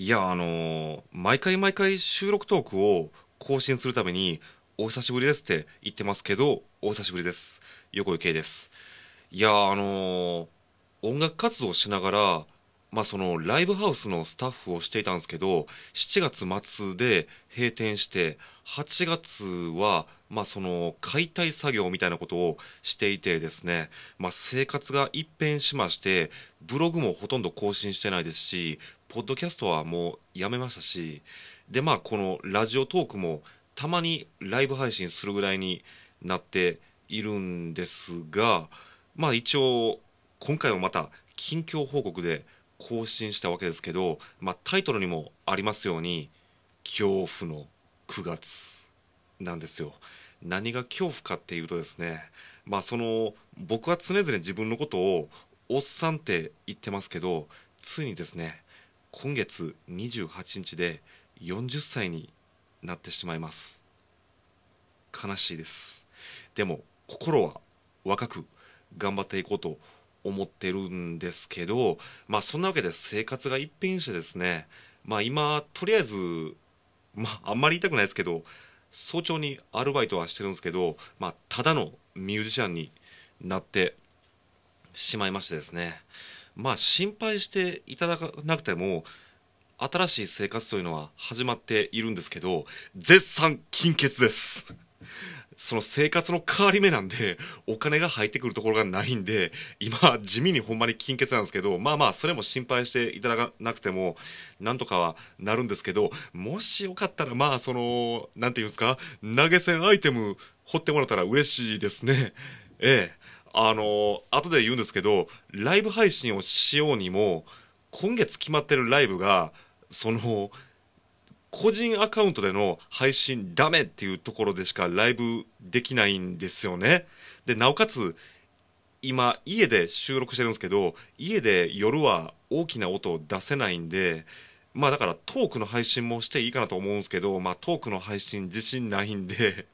いや、毎回収録トークを更新するために、お久しぶりですって言ってますけど、お久しぶりです。横井圭です。いや、音楽活動をしながら、ライブハウスのスタッフをしていたんですけど、7月末で閉店して、8月は、解体作業みたいなことをしていてですね、生活が一変しまして、ブログもほとんど更新してないですし、ポッドキャストはもうやめましたし、で、このラジオトークもたまにライブ配信するぐらいになっているんですが、一応、今回もまた近況報告で、更新したわけですけど、タイトルにもありますように恐怖の9月なんですよ。何が恐怖かっていうとですね、僕は常々自分のことをおっさんって言ってますけど、ついにですね今月28日で40歳になってしまいます。悲しいです。でも心は若く頑張っていこうと思ってるんですけど、そんなわけで生活が一変してですね、今とりあえずあんまり言いたくないですけど、早朝にアルバイトはしてるんですけど、ただのミュージシャンになってしまいましてですね、心配していただかなくても新しい生活というのは始まっているんですけど、絶賛金欠ですその生活の変わり目なんで、お金が入ってくるところがないんで、今地味にほんまに金欠なんですけど、それも心配していただかなくてもなんとかはなるんですけど、もしよかったらなんていうんですか、投げ銭アイテム掘ってもらったら嬉しいですね。ええ、後で言うんですけど、ライブ配信をしようにも今月決まってるライブが個人アカウントでの配信ダメっていうところでしかライブできないんですよね。でなおかつ今家で収録してるんですけど、家で夜は大きな音を出せないんで、だからトークの配信もしていいかなと思うんですけど、トークの配信自信ないんで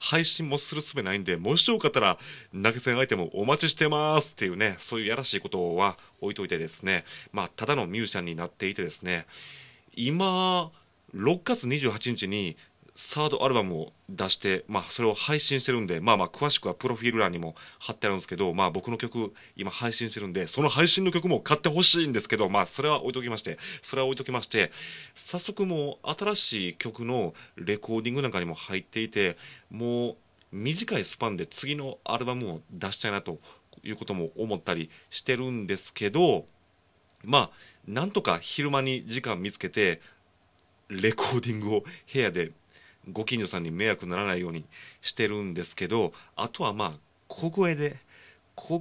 配信もするすべないんで、もしよかったら投げ銭アイテムお待ちしてますっていうね、そういうやらしいことは置いといてですね、ただのミュージシャンになっていてですね、今6月28日にサードアルバムを出して、それを配信してるんで、詳しくはプロフィール欄にも貼ってあるんですけど、僕の曲今配信してるんで、その配信の曲も買ってほしいんですけど、それは置いときまして、早速もう新しい曲のレコーディングなんかにも入っていて、もう短いスパンで次のアルバムを出したいなということも思ったりしてるんですけど、なんとか昼間に時間見つけてレコーディングを部屋でご近所さんに迷惑にならないようにしてるんですけど、あとは小声で弾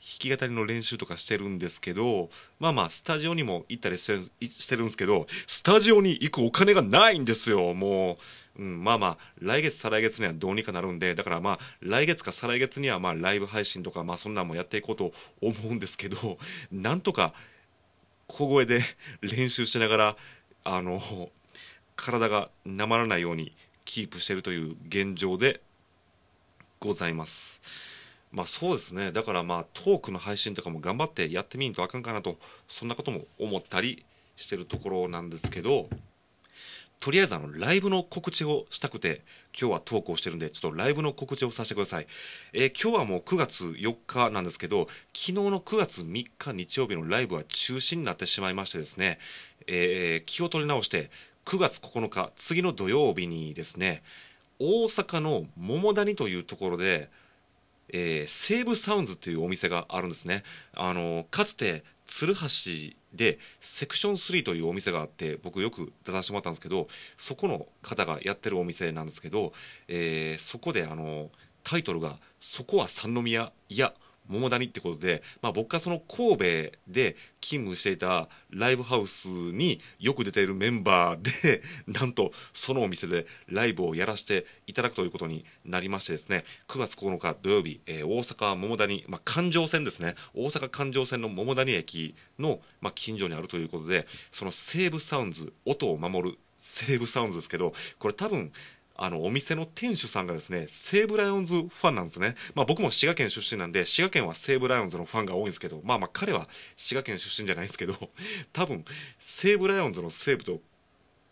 き語りの練習とかしてるんですけど、スタジオにも行ったりしてるんですけど、スタジオに行くお金がないんですよ。もう、来月再来月にはどうにかなるんで、だから来月か再来月にはライブ配信とかそんなんもやっていこうと思うんですけど、なんとか小声で練習しながら体がなまらないようにキープしているという現状でございます。そうですね、だからトークの配信とかも頑張ってやってみんとあかんかなと、そんなことも思ったりしてるところなんですけど、とりあえずライブの告知をしたくて今日はトークをしてるんで、ちょっとライブの告知をさせてください。今日はもう9月4日なんですけど、昨日の9月3日日曜日のライブは中止になってしまいましてですね、気を取り直して9月9日次の土曜日にですね、大阪の桃谷というところで、西武サウンズというお店があるんですね。かつて鶴橋でセクション3というお店があって、僕よく出させてもらったんですけど、そこの方がやってるお店なんですけど、そこでタイトルが「そこは三宮いや桃谷」ってことで、僕がその神戸で勤務していたライブハウスによく出ているメンバーで、なんとそのお店でライブをやらせていただくということになりましてですね、9月9日土曜日、大阪桃谷、環状線ですね、大阪環状線の桃谷駅の、近所にあるということで、その西武サウンズ、音を守る西武サウンズですけど、これ多分お店の店主さんがですね、西武ライオンズファンなんですね。僕も滋賀県出身なんで、滋賀県は西武ライオンズのファンが多いんですけど、彼は滋賀県出身じゃないですけど、多分西武ライオンズの西武と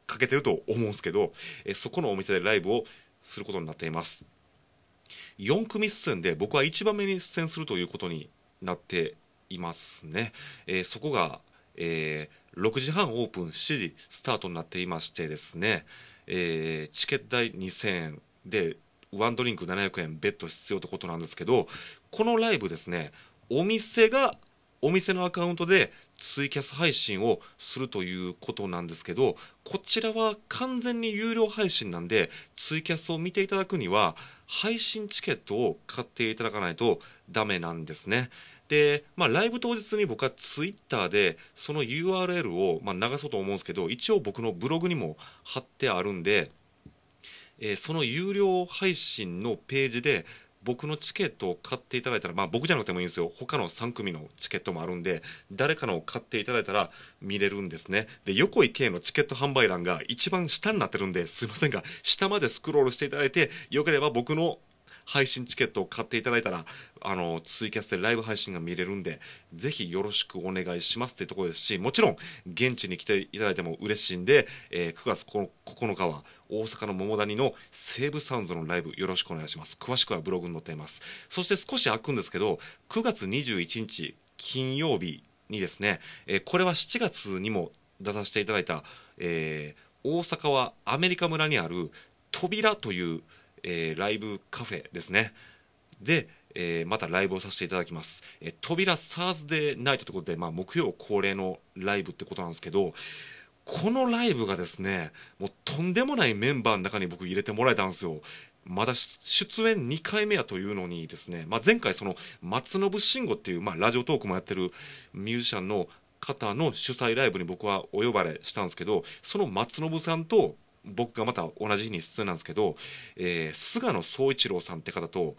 かけてると思うんですけど、そこのお店でライブをすることになっています。4組出演で僕は1番目に出演するということになっていますね。そこが、6時半オープン、7時スタートになっていましてですね、チケット代2000円でワンドリンク700円別途必要ということなんですけど、このライブですね、お店のアカウントでツイキャス配信をするということなんですけど、こちらは完全に有料配信なんで、ツイキャスを見ていただくには配信チケットを買っていただかないとダメなんですね。で、ライブ当日に僕はツイッターでその URL を流そうと思うんですけど、一応僕のブログにも貼ってあるんで、その有料配信のページで僕のチケットを買っていただいたら、僕じゃなくてもいいんですよ。他の3組のチケットもあるんで、誰かのを買っていただいたら見れるんですね。で、横井圭のチケット販売欄が一番下になってるんで、すいませんが下までスクロールしていただいて、よければ僕の配信チケットを買っていただいたら、ツイキャスでライブ配信が見れるんで、ぜひよろしくお願いしますっていうところですし、もちろん現地に来ていただいても嬉しいんで、9月9日は大阪の桃谷の西武サウンズのライブよろしくお願いします。詳しくはブログに載っています。そして少し空くんですけど、9月21日金曜日にですね、これは7月にも出させていただいた、大阪はアメリカ村にある扉というライブカフェですね。で、またライブをさせていただきます。扉サーズデーナイトということで、木曜恒例のライブってことなんですけど、このライブがですね、もうとんでもないメンバーの中に僕入れてもらえたんですよ。まだ出演2回目やというのにですね、前回その松信慎吾っていう、ラジオトークもやってるミュージシャンの方の主催ライブに僕はお呼ばれしたんですけど、その松信さんと僕がまた同じ日に出演なんですけど、菅野総一郎さんって方と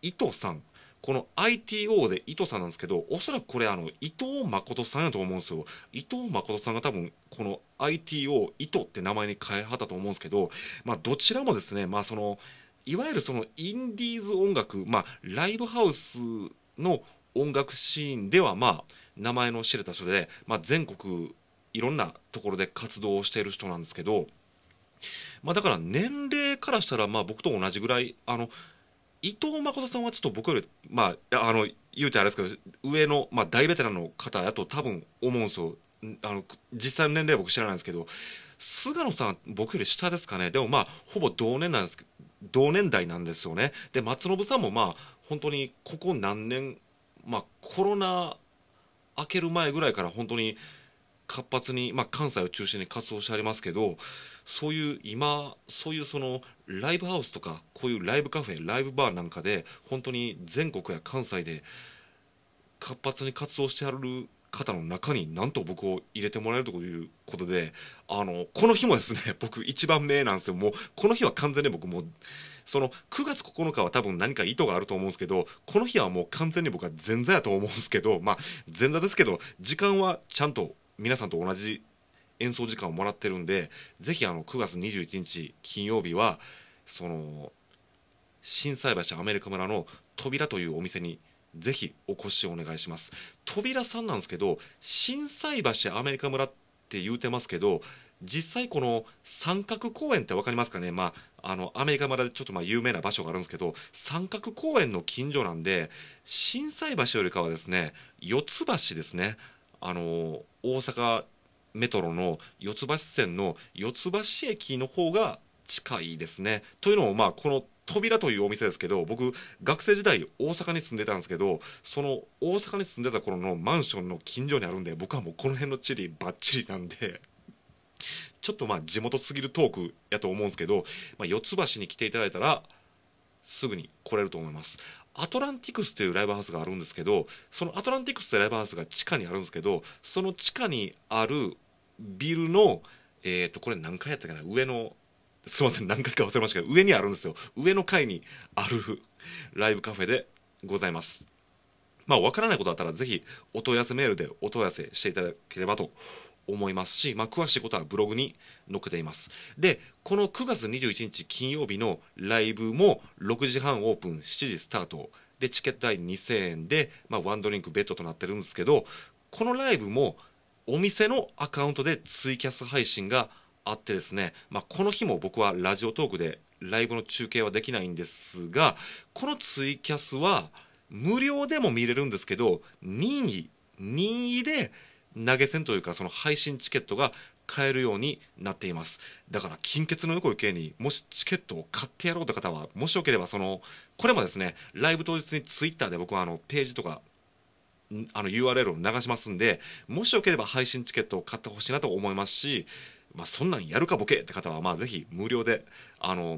伊藤さん、この ITO で伊藤さんなんですけど、おそらくこれ伊藤誠さんやと思うんですよ。伊藤誠さんが多分この ITO 伊藤って名前に変えはったと思うんですけど、どちらもですね、そのいわゆるそのインディーズ音楽、ライブハウスの音楽シーンでは名前の知れた人で、全国いろんなところで活動をしている人なんですけど、だから年齢からしたら僕と同じぐらい、伊藤誠さんはちょっと僕より言うてあれですけど上の、大ベテランの方やと多分思うんですよ。実際の年齢は僕知らないんですけど、菅野さんは僕より下ですかね。でもほぼ同年代なんですよね。で、松信さんも本当にここ何年、コロナ明ける前ぐらいから本当に活発に、関西を中心に活動してありますけど、そういうそのライブハウスとか、こういうライブカフェ、ライブバーなんかで本当に全国や関西で活発に活動してある方の中になんと僕を入れてもらえるということで、この日もですね、僕1番目なんですよ。もうこの日は完全に僕もうその9月9日は多分何か意図があると思うんですけど、この日はもう完全に僕は前座やと思うんですけど、前座ですけど時間はちゃんと皆さんと同じ演奏時間をもらってるんで、ぜひ9月21日金曜日はその心斎橋アメリカ村の扉というお店にぜひお越しをお願いします。扉さんなんですけど、心斎橋アメリカ村って言うてますけど、実際この三角公園って分かりますかね。アメリカ村でちょっと有名な場所があるんですけど、三角公園の近所なんで、心斎橋よりかはですね、四ツ橋ですね、大阪メトロの四ツ橋線の四ツ橋駅の方が近いですね。というのもこの扉というお店ですけど、僕学生時代大阪に住んでたんですけど、その大阪に住んでた頃のマンションの近所にあるんで、僕はもうこの辺の地理ばっちりなんで、ちょっと地元すぎるトークやと思うんですけど、四ツ橋に来ていただいたらすぐに来れると思います。アトランティクスというライブハウスがあるんですけど、そのアトランティクスというライブハウスが地下にあるんですけど、その地下にあるビルの、これ何階やったかな、上の、すいません、何階か忘れましたけど、上にあるんですよ。上の階にあるライブカフェでございます。分からないことあったらぜひお問い合わせメールでお問い合わせしていただければと思いますし、詳しいことはブログに載っけています。で、この9月21日金曜日のライブも6時半オープン、7時スタートで、チケット代2000円で、ワンドリンク別途となってるんですけど、このライブもお店のアカウントでツイキャス配信があってですね、この日も僕はラジオトークでライブの中継はできないんですが、このツイキャスは無料でも見れるんですけど、任意で投げ銭というか、その配信チケットが買えるようになっています。だから金欠の横池にもしチケットを買ってやろうという方は、もしよければこれもですね、ライブ当日にツイッターで僕はページとかURL を流しますんで、もしよければ配信チケットを買ってほしいなと思いますし、そんなんやるかボケって方は、ぜひ無料で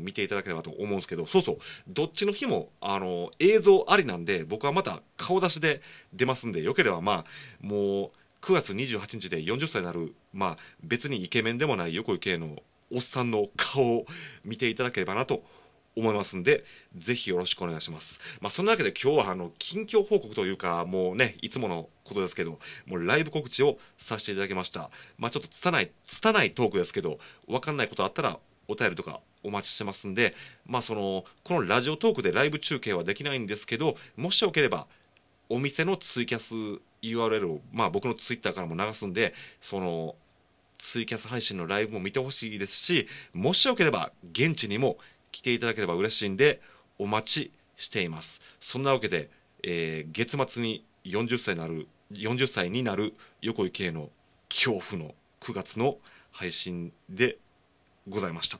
見ていただければと思うんですけど、そうそう、どっちの日も映像ありなんで、僕はまた顔出しで出ますんで、よければもう9月28日で40歳になる、別にイケメンでもない横井系のおっさんの顔を見ていただければなと思いますんで、ぜひよろしくお願いします。そんなわけで今日は近況報告というか、もうね、いつものことですけど、もうライブ告知をさせていただきました。ちょっと拙いトークですけど、分かんないことあったらお便りとかお待ちしてますんで、このラジオトークでライブ中継はできないんですけど、もしよければお店のツイキャス URL を、僕のツイッターからも流すんで、ツイキャス配信のライブも見てほしいですし、もしよければ現地にも来ていただければ嬉しいんで、お待ちしています。そんなわけで、月末に40歳になる横井系の恐怖の9月の配信でございました。